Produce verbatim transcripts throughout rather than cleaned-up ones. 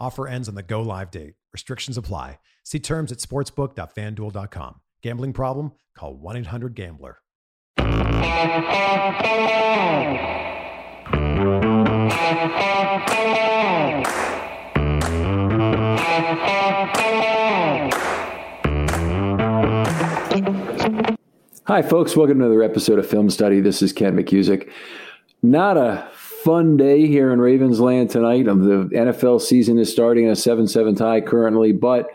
Offer ends on the go-live date. Restrictions apply. See terms at sportsbook dot fanduel dot com. Gambling problem? Call one eight hundred gambler. Hi, folks. Welcome to another episode of Film Study. This is Ken McCusick. Not a fun day here in Ravensland tonight. The N F L season is starting, a seven seven tie currently, but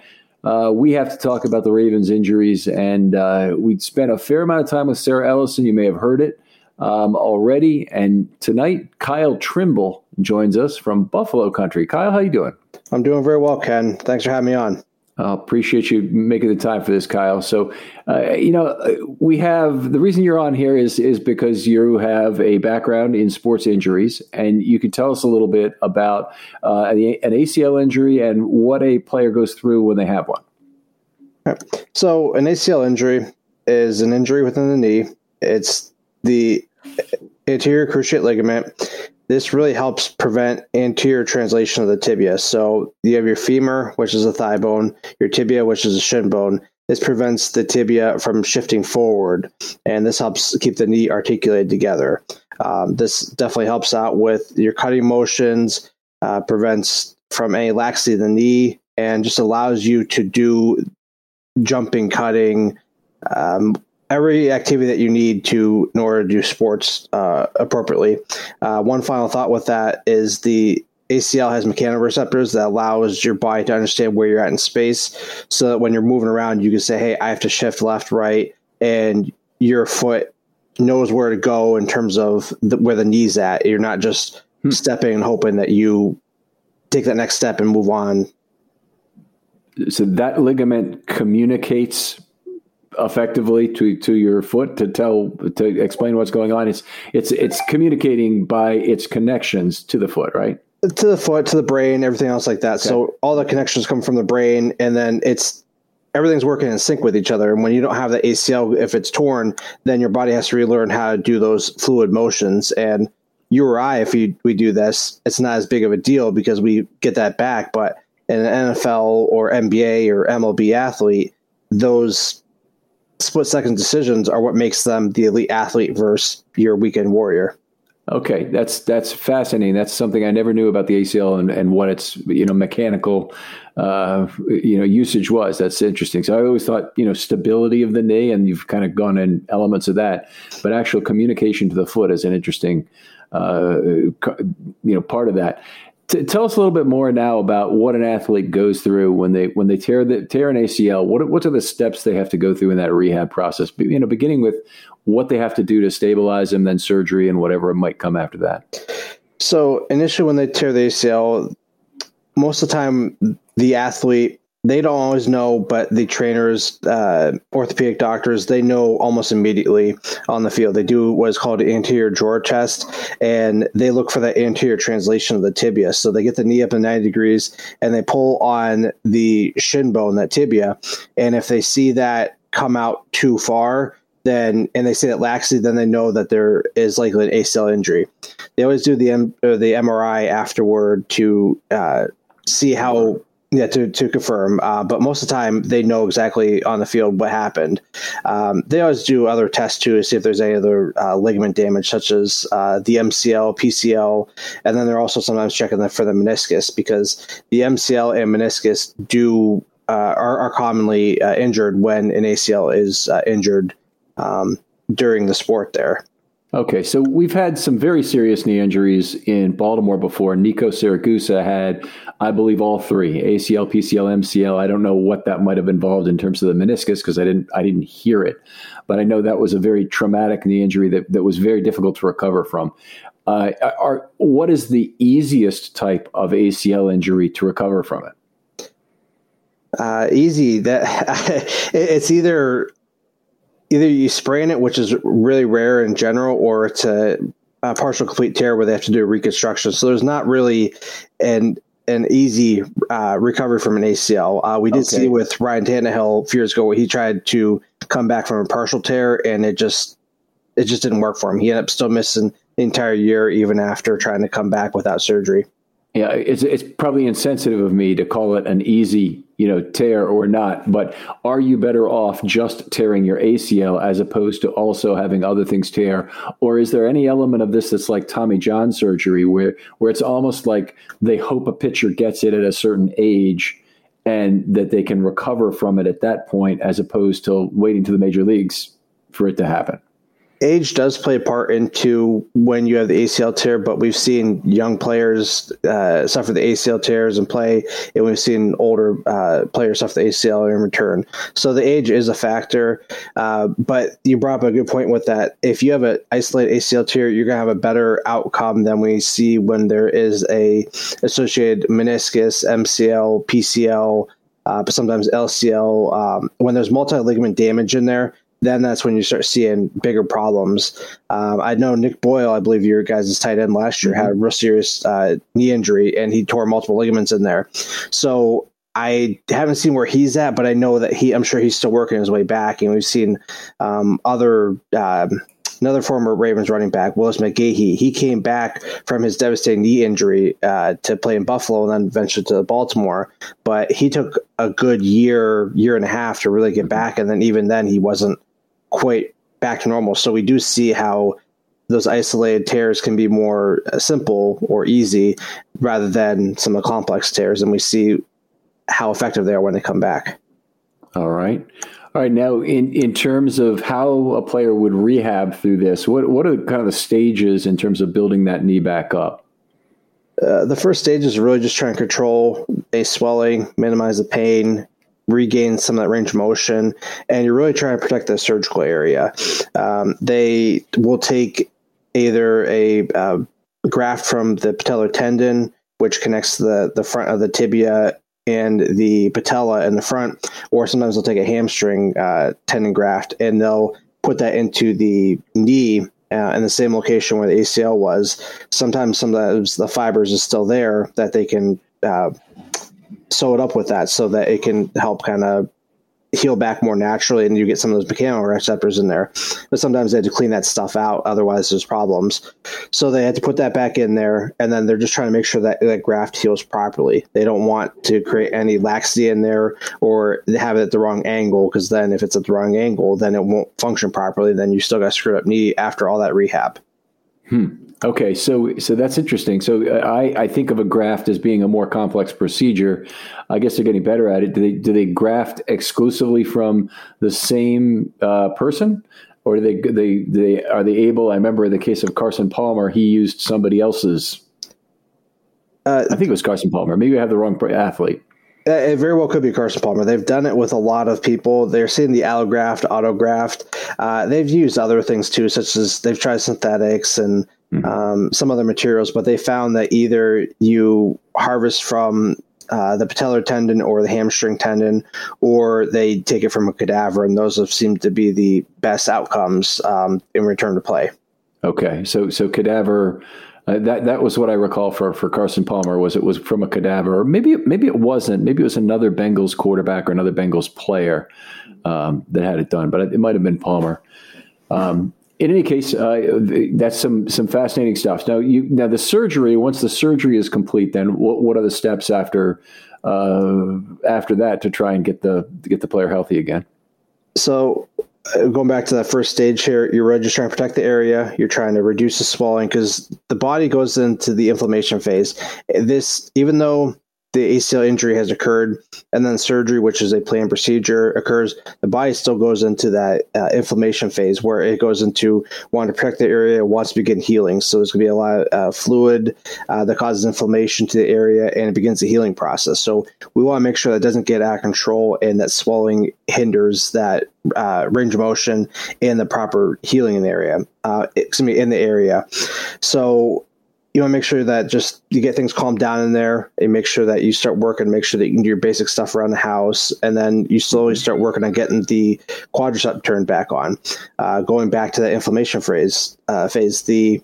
uh, we have to talk about the Ravens' injuries, and uh, we spent a fair amount of time with Sarah Ellison. You may have heard it um, already, and tonight Kyle Trimble joins us from Buffalo Country. Kyle, how you doing? I'm doing very well, Ken. Thanks for having me on. I uh, appreciate you making the time for this, Kyle. So, uh, you know, we have the reason you're on here is is because you have a background in sports injuries, and you can tell us a little bit about uh, an A C L injury and what a player goes through when they have one. Right. So an A C L injury is an injury within the knee. It's the anterior cruciate ligament. This really helps prevent anterior translation of the tibia. So you have your femur, which is a thigh bone, your tibia, which is a shin bone. This prevents the tibia from shifting forward, and this helps keep the knee articulated together. Um, this definitely helps out with your cutting motions, uh, prevents from any laxity of the knee, and just allows you to do jumping, cutting, um, every activity that you need to in order to do sports uh, appropriately. Uh, one final thought with that is the A C L has mechanoreceptors that allows your body to understand where you're at in space, so that when you're moving around, you can say, hey, I have to shift left, right, and your foot knows where to go in terms of the, where the knee's at. You're not just hmm. stepping and hoping that you take that next step and move on. So that ligament communicates effectively to to your foot to tell to explain what's going on. It's it's it's communicating by its connections to the foot, right? To the foot, to the brain, everything else like that. Okay. So all the connections come from the brain, and then it's everything's working in sync with each other. And when you don't have the A C L, if it's torn, then your body has to relearn how to do those fluid motions. And you or I, if we, we do this, it's not as big of a deal because we get that back. But in an N F L or N B A or M L B athlete, those split-second decisions are what makes them the elite athlete versus your weekend warrior. Okay, that's that's fascinating. That's something I never knew about the A C L and, and what its you know mechanical uh, you know usage was. That's interesting. So I always thought you know stability of the knee, and you've kind of gone in elements of that, but actual communication to the foot is an interesting uh, you know part of that. T- tell us a little bit more now about what an athlete goes through when they when they tear the tear an A C L. What what are the steps they have to go through in that rehab process? You know, beginning with what they have to do to stabilize them, then surgery, and whatever might come after that. So initially, when they tear the A C L, most of the time the athlete, they don't always know, but the trainers, uh, orthopedic doctors, they know almost immediately on the field. They do what is called an anterior drawer test, and they look for that anterior translation of the tibia. So they get the knee up to ninety degrees, and they pull on the shin bone, that tibia. And if they see that come out too far, then and they say it laxly, then they know that there is likely an A C L injury. They always do the M, or the M R I afterward to uh, see how yeah to to confirm. Uh, but most of the time, they know exactly on the field what happened. Um, they always do other tests too to see if there's any other uh, ligament damage, such as uh, the M C L, P C L, and then they're also sometimes checking that for the meniscus, because the M C L and meniscus do uh, are are commonly uh, injured when an A C L is uh, injured um, during the sport there. Okay, so we've had some very serious knee injuries in Baltimore before. Nico Saragusa had, I believe, all three: A C L, P C L, M C L. I don't know what that might have involved in terms of the meniscus, because I didn't, I didn't hear it, but I know that was a very traumatic knee injury that, that was very difficult to recover from. Uh, are what is the easiest type of A C L injury to recover from it? Uh, easy. That it's either. Either you sprain it, which is really rare in general, or it's a, a partial complete tear where they have to do a reconstruction. So there's not really an an easy uh, recovery from an A C L. Uh, we did okay. see with Ryan Tannehill a few years ago, he tried to come back from a partial tear, and it just it just didn't work for him. He ended up still missing the entire year, even after trying to come back without surgery. Yeah, it's it's probably insensitive of me to call it an easy, you know, tear or not, but are you better off just tearing your A C L as opposed to also having other things tear? Or is there any element of this that's like Tommy John surgery where, where it's almost like they hope a pitcher gets it at a certain age and that they can recover from it at that point as opposed to waiting to the major leagues for it to happen? Age does play a part into when you have the A C L tear, but we've seen young players uh, suffer the A C L tears and play, and we've seen older uh, players suffer the A C L in return. So the age is a factor, uh, but you brought up a good point with that. If you have an isolated A C L tear, you're going to have a better outcome than we see when there is a associated meniscus, M C L, P C L, uh, but sometimes L C L. Um, when there's multi-ligament damage in there, then that's when you start seeing bigger problems. Um, I know Nick Boyle, I believe your guys' tight end last year, mm-hmm. had a real serious uh, knee injury, and he tore multiple ligaments in there. So I haven't seen where he's at, but I know that he, I'm sure he's still working his way back. And we've seen um, other, uh, another former Ravens running back, Willis McGahee. He came back from his devastating knee injury uh, to play in Buffalo and then eventually to Baltimore. But he took a good year, year and a half to really get back. And then even then he wasn't quite back to normal. So we do see how those isolated tears can be more simple or easy rather than some of the complex tears. And we see how effective they are when they come back. All right. All right. Now, in, in terms of how a player would rehab through this, what, what are kind of the stages in terms of building that knee back up? Uh, the first stage is really just trying to control a swelling, minimize the pain, regain some of that range of motion, and you're really trying to protect the surgical area. Um, they will take either a uh, graft from the patellar tendon, which connects the, the front of the tibia and the patella in the front, or sometimes they'll take a hamstring uh, tendon graft, and they'll put that into the knee uh, in the same location where the A C L was. Sometimes some of the fibers is still there that they can uh, sew it up with that so that it can help kind of heal back more naturally, and you get some of those mechanoreceptors in there. But sometimes they have to clean that stuff out, otherwise there's problems. So they had to put that back in there, and then they're just trying to make sure that that graft heals properly. They don't want to create any laxity in there or have it at the wrong angle, because then if it's at the wrong angle, then it won't function properly. Then you still got a screwed up knee after all that rehab. Hmm. Okay, so so that's interesting. So I, I think of a graft as being a more complex procedure. I guess they're getting better at it. Do they do they graft exclusively from the same uh, person, or do they they they are they able? I remember in the case of Carson Palmer, he used somebody else's. Uh, I think it was Carson Palmer. Maybe I have the wrong athlete. It very well could be Carson Palmer. They've done it with a lot of people. They're seeing the allograft, autograft. Uh, they've used other things too, such as they've tried synthetics and mm-hmm. um, some other materials, but they found that either you harvest from uh, the patellar tendon or the hamstring tendon, or they take it from a cadaver, and those have seemed to be the best outcomes um, in return to play. Okay, so so cadaver Uh, that that was what I recall for, for Carson Palmer, was it was from a cadaver. Or maybe maybe it wasn't. Maybe it was another Bengals quarterback or another Bengals player um, that had it done. But it, it might have been Palmer. Um, in any case, uh, that's some some fascinating stuff. Now you now the surgery. Once the surgery is complete, then what what are the steps after uh, after that to try and get the to get the player healthy again? So, going back to that first stage here, you're right, just trying to protect the area. You're trying to reduce the swelling because the body goes into the inflammation phase. This, even though the A C L injury has occurred and then surgery, which is a planned procedure, occurs, the body still goes into that uh, inflammation phase where it goes into wanting to protect the area, wants to begin healing. So there's going to be a lot of uh, fluid uh, that causes inflammation to the area, and it begins the healing process. So we want to make sure that doesn't get out of control and that swelling hinders that Uh, range of motion and the proper healing in the area, uh, excuse me, in the area. So you want to make sure that just you get things calmed down in there, and make sure that you start working, make sure that you can do your basic stuff around the house, and then you slowly start working on getting the quadricep turned back on. Uh, going back to that inflammation phase, uh, phase, the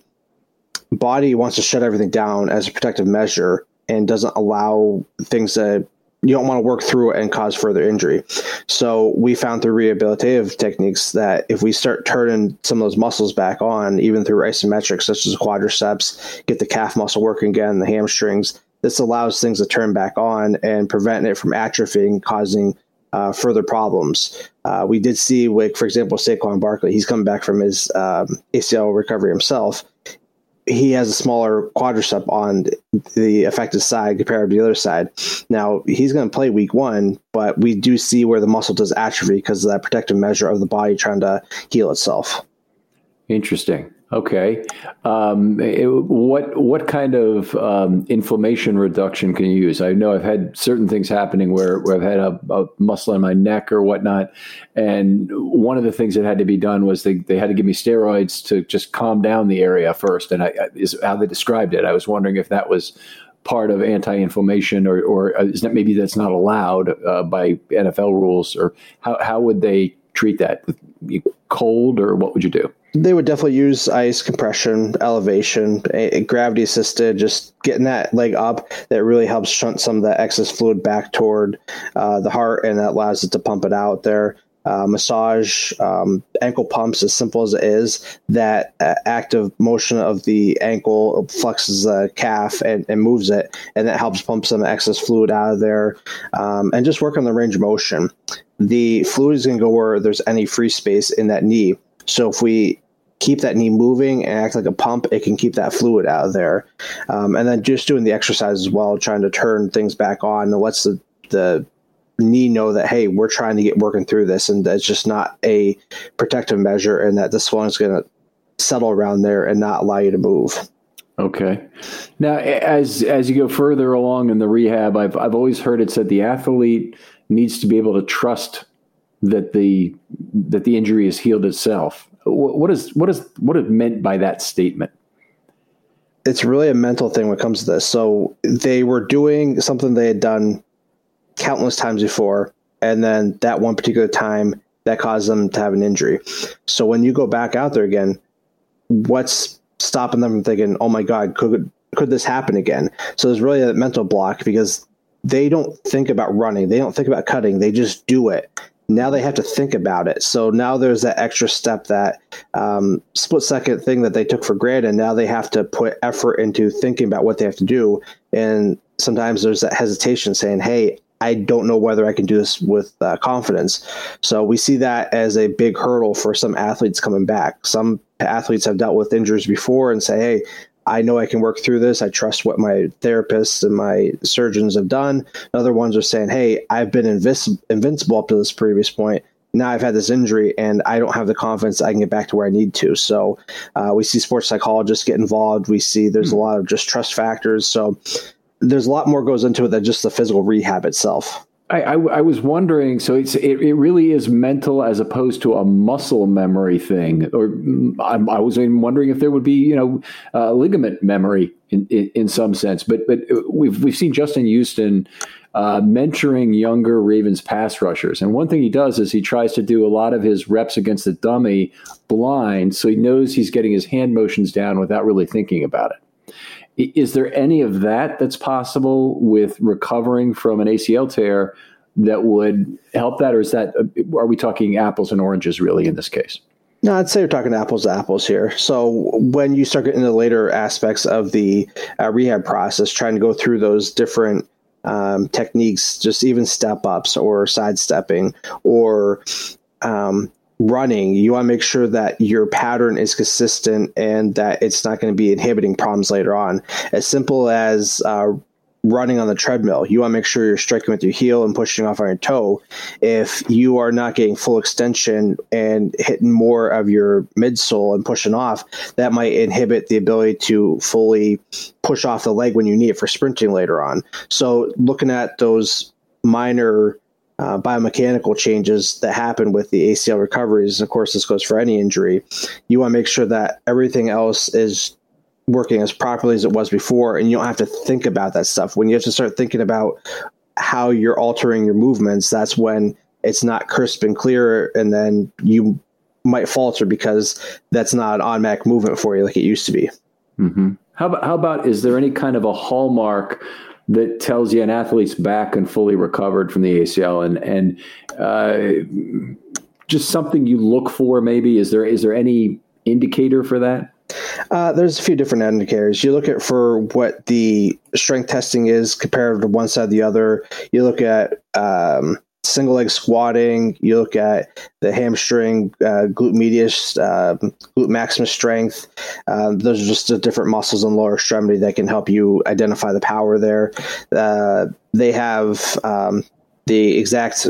body wants to shut everything down as a protective measure and doesn't allow things to. You don't want to work through it and cause further injury. So we found through rehabilitative techniques that if we start turning some of those muscles back on, even through isometrics such as quadriceps, get the calf muscle working again, the hamstrings, this allows things to turn back on and prevent it from atrophying, causing uh, further problems. Uh, we did see, like, for example, Saquon Barkley, he's coming back from his um, A C L recovery himself. He has a smaller quadricep on the affected side compared to the other side. Now, he's going to play week one, but we do see where the muscle does atrophy because of that protective measure of the body trying to heal itself. Interesting. Okay. Um, it, what what kind of um, inflammation reduction can you use? I know I've had certain things happening where, where I've had a, a muscle in my neck or whatnot, and one of the things that had to be done was they, they had to give me steroids to just calm down the area first, and I, is how they described it. I was wondering if that was part of anti-inflammation, or, or is that maybe that's not allowed uh, by N F L rules, or how, how would they treat that? Cold, or what would you do? They would definitely use ice, compression, elevation, gravity assisted, just getting that leg up. That really helps shunt some of that excess fluid back toward uh, the heart, and that allows it to pump it out there. Uh, massage, um, ankle pumps, as simple as it is, that uh, active motion of the ankle flexes the calf and, and moves it, and that helps pump some excess fluid out of there. Um, and just work on the range of motion. The fluid is going to go where there's any free space in that knee. So if we keep that knee moving and act like a pump, it can keep that fluid out of there. Um, and then just doing the exercise as well, trying to turn things back on, that lets the, the knee know that, hey, we're trying to get working through this, and that's just not a protective measure, and that the swelling is going to settle around there and not allow you to move. Okay. Now, as as you go further along in the rehab, I've I've always heard it said the athlete needs to be able to trust that the that the injury has healed itself. What is what is what is meant by that statement? It's really a mental thing when it comes to this. So they were doing something they had done countless times before, and then that one particular time that caused them to have an injury. So when you go back out there again, what's stopping them from thinking, oh my God, could could this happen again? So there's really a mental block because they don't think about running. They don't think about cutting. They just do it. Now they have to think about it. So now there's that extra step, that um, split second thing that they took for granted. Now they have to put effort into thinking about what they have to do. And sometimes there's that hesitation saying, hey, I don't know whether I can do this with uh, confidence. So we see that as a big hurdle for some athletes coming back. Some athletes have dealt with injuries before and say, hey, I know I can work through this. I trust what my therapists and my surgeons have done. Other ones are saying, hey, I've been invis- invincible up to this previous point. Now I've had this injury and I don't have the confidence I can get back to where I need to. So uh, we see sports psychologists get involved. We see there's a lot of just trust factors. So there's a lot more goes into it than just the physical rehab itself. I, I, I was wondering, so it's, it, it really is mental as opposed to a muscle memory thing, or I, I was even wondering if there would be, you know, uh, ligament memory in, in, in some sense. But but we've we've seen Justin Houston uh, mentoring younger Ravens pass rushers, and one thing he does is he tries to do a lot of his reps against the dummy blind, so he knows he's getting his hand motions down without really thinking about it. Is there any of that that's possible with recovering from an A C L tear that would help that? Or is that, are we talking apples and oranges really in this case? No, I'd say we're talking apples to apples here. So when you start getting the later aspects of the uh, rehab process, trying to go through those different um, techniques, just even step ups or sidestepping or um, running, you want to make sure that your pattern is consistent and that it's not going to be inhibiting problems later on. As simple as uh, running on the treadmill, you want to make sure you're striking with your heel and pushing off on your toe. If you are not getting full extension and hitting more of your midsole and pushing off, that might inhibit the ability to fully push off the leg when you need it for sprinting later on. So looking at those minor uh, biomechanical changes that happen with the A C L recoveries, and of course this goes for any injury, you want to make sure that everything else is working as properly as it was before, and you don't have to think about that stuff. When you have to start thinking about how you're altering your movements, that's when it's not crisp and clear, and then you might falter because that's not an automatic movement for you like it used to be. Mm-hmm. How about, how about, is there any kind of a hallmark that tells you an athlete's back and fully recovered from the A C L, and, and uh, just something you look for maybe? Is there, is there any indicator for that? Uh, there's a few different indicators. You look at for what the strength testing is compared to one side or the other. You look at um, single leg squatting. You look at the hamstring, uh, glute medius, uh, glute maximus strength. Uh, those are just the different muscles in lower extremity that can help you identify the power there. Uh, they have um, the exact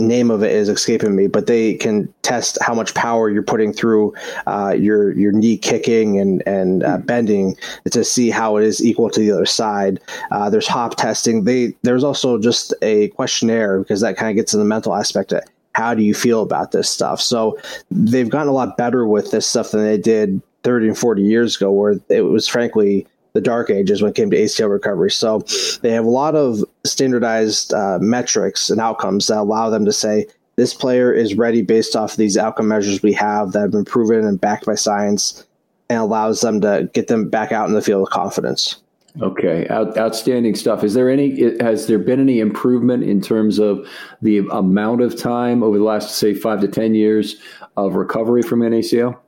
name of it is escaping me, but they can test how much power you're putting through uh, your your knee kicking and and uh, bending to see how it is equal to the other side. Uh, there's hop testing. They there's also just a questionnaire, because that kind of gets in the mental aspect of how do you feel about this stuff. So they've gotten a lot better with this stuff than they did thirty and forty years ago, where it was frankly the dark ages when it came to A C L recovery. So they have a lot of standardized uh, metrics and outcomes that allow them to say, this player is ready based off these outcome measures we have that have been proven and backed by science, and allows them to get them back out in the field of confidence. Okay. Out, outstanding stuff. Is there any, has there been any improvement in terms of the amount of time over the last, say, five to ten years of recovery from an A C L?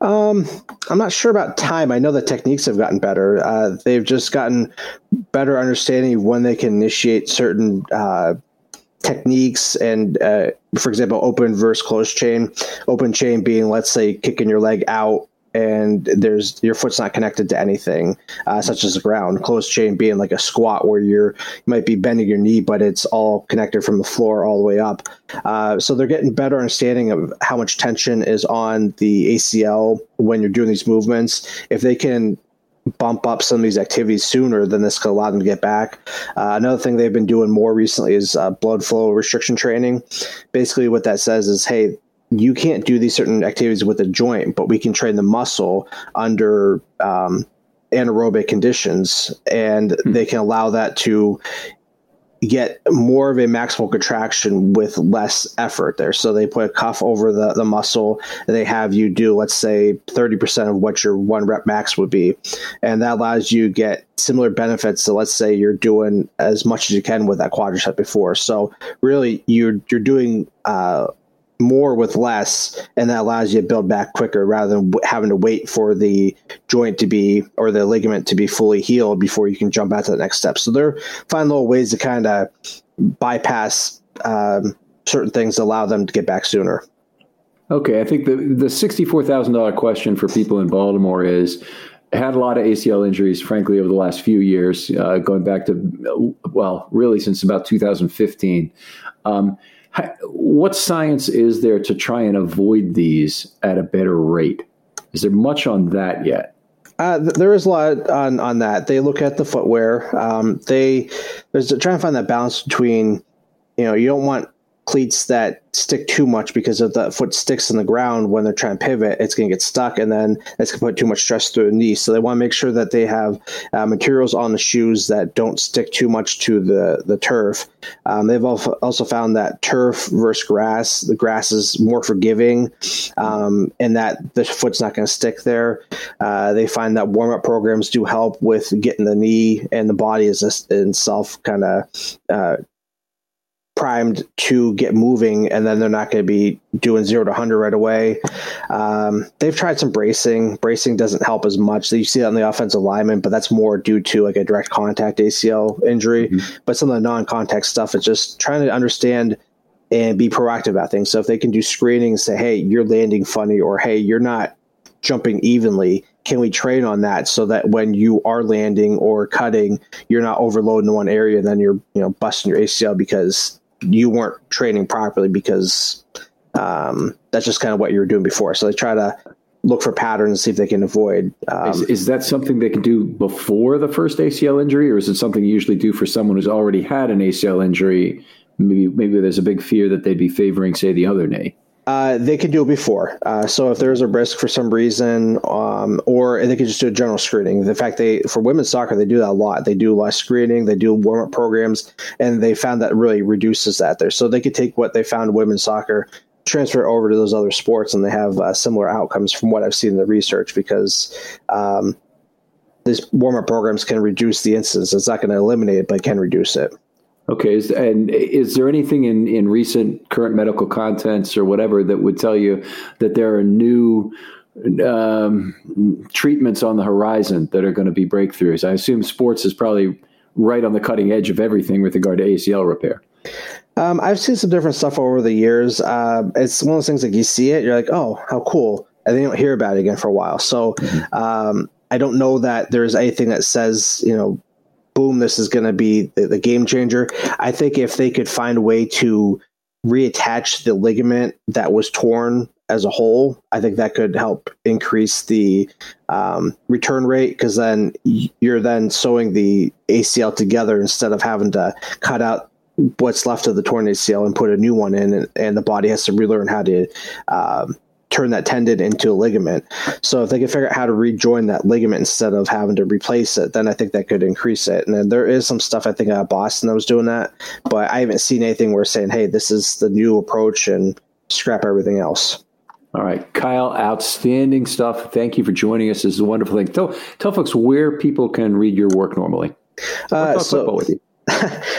Um, I'm not sure about time. I know the techniques have gotten better. Uh, they've just gotten better understanding of when they can initiate certain uh, techniques. And, uh, for example, open versus closed chain. Open chain being, let's say, kicking your leg out and there's your foot's not connected to anything, uh, such as the ground. Closed chain being like a squat where you're, you might be bending your knee, but it's all connected from the floor all the way up. Uh, so they're getting better understanding of how much tension is on the A C L when you're doing these movements. If they can bump up some of these activities sooner, then this could allow them to get back. Uh, another thing they've been doing more recently is uh, blood flow restriction training. Basically what that says is, hey, you can't do these certain activities with a joint, but we can train the muscle under um, anaerobic conditions, and mm-hmm. they can allow that to get more of a maximal contraction with less effort there. So they put a cuff over the, the muscle, and they have you do, let's say, thirty percent of what your one rep max would be. And that allows you to get similar benefits. So let's say you're doing as much as you can with that quadricep before. So really you're, you're doing, uh, more with less, and that allows you to build back quicker rather than having to wait for the joint to be, or the ligament to be fully healed before you can jump out to the next step. So they're finding little ways to kind of bypass um, certain things to allow them to get back sooner. Okay. I think the, the sixty-four thousand dollars question for people in Baltimore is, had a lot of A C L injuries, frankly, over the last few years, uh, going back to, well, really since about two thousand fifteen. Um, What science is there to try and avoid these at a better rate? Is there much on that yet? Uh, there is a lot on, on that. They look at the footwear. Um, they, there's a, trying to find that balance between, you know, you don't want cleats that stick too much, because if that foot sticks in the ground when they're trying to pivot, it's going to get stuck, and then it's going to put too much stress through the knee. So they want to make sure that they have uh, materials on the shoes that don't stick too much to the, the turf. Um, they've also found that turf versus grass, the grass is more forgiving, um, and that the foot's not going to stick there. Uh, they find that warm-up programs do help with getting the knee and the body is itself kind of uh, primed to get moving, and then they're not going to be doing zero to one hundred right away. Um, they've tried some bracing. Bracing doesn't help as much. You see that on the offensive lineman, but that's more due to like a direct contact A C L injury. Mm-hmm. But some of the non-contact stuff is just trying to understand and be proactive about things. So if they can do screening and say, hey, you're landing funny, or hey, you're not jumping evenly, can we train on that so that when you are landing or cutting, you're not overloading one area and then you're you know busting your A C L because you weren't training properly, because um, that's just kind of what you were doing before. So they try to look for patterns and see if they can avoid. Um, is, is that something they can do before the first A C L injury, or is it something you usually do for someone who's already had an A C L injury? Maybe maybe there's a big fear that they'd be favoring, say, the other knee. Uh, they can do it before. Uh, so if there's a risk for some reason, um, or they could just do a general screening. In fact, they, for women's soccer, they do that a lot. They do a lot of screening, they do warm up programs, and they found that really reduces that there. So they could take what they found in women's soccer, transfer it over to those other sports, and they have uh, similar outcomes from what I've seen in the research, because, um, these warm up programs can reduce the incidence. It's not going to eliminate it, but it can reduce it. Okay. Is, and is there anything in, in recent current medical contents or whatever that would tell you that there are new um, treatments on the horizon that are going to be breakthroughs? I assume sports is probably right on the cutting edge of everything with regard to A C L repair. Um, I've seen some different stuff over the years. Uh, it's one of those things like you see it, you're like, oh, how cool. And then you don't hear about it again for a while. So um, I don't know that there's anything that says, you know, boom, this is going to be the, the game changer. I think if they could find a way to reattach the ligament that was torn as a whole, I think that could help increase the um, return rate, because then you're then sewing the A C L together instead of having to cut out what's left of the torn A C L and put a new one in, and, and the body has to relearn how to um, turn that tendon into a ligament. So if they can figure out how to rejoin that ligament instead of having to replace it, then I think that could increase it. And then there is some stuff I think out of Boston that was doing that, but I haven't seen anything where saying, hey, this is the new approach and scrap everything else. All right, Kyle, outstanding stuff. Thank you for joining us. This is a wonderful thing. Tell, tell folks where people can read your work normally. So uh, talk so, football with you.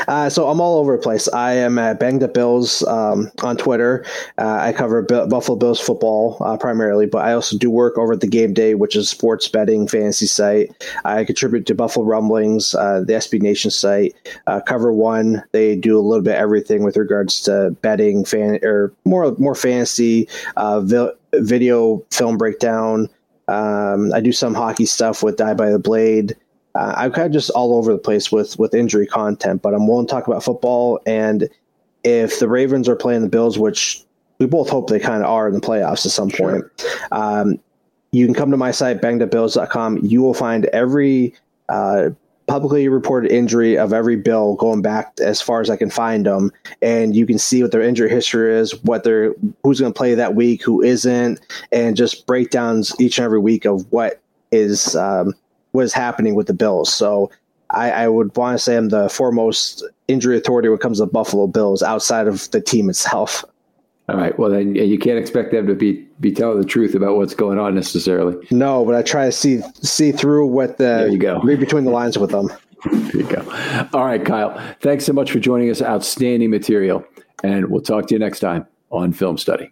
Uh, so I'm all over the place. I am at Banged Up Bills um, on Twitter. Uh, I cover B- Buffalo Bills football uh, primarily, but I also do work over at The Game Day, which is a sports betting fantasy site. I contribute to Buffalo Rumblings, uh, the S B Nation site. Uh, Cover One, they do a little bit of everything with regards to betting, fan or more more fantasy, uh, vi- video film breakdown. Um, I do some hockey stuff with Die by the Blade. Uh, I'm kind of just all over the place with, with injury content, but I'm willing to talk about football. And if the Ravens are playing the Bills, which we both hope they kind of are in the playoffs at some sure. point, um, you can come to my site, banged up bills dot com. You will find every uh, publicly reported injury of every Bill going back as far as I can find them. And you can see what their injury history is, what they're, who's going to play that week, who isn't, and just breakdowns each and every week of what is um, – what is happening with the Bills. So I, I would want to say I'm the foremost injury authority when it comes to Buffalo Bills outside of the team itself. All right. Well, then you can't expect them to be, be telling the truth about what's going on necessarily. No, but I try to see see through what the there you go. read between the lines with them. There you go. All right, Kyle. Thanks so much for joining us. Outstanding material. And we'll talk to you next time on Film Study.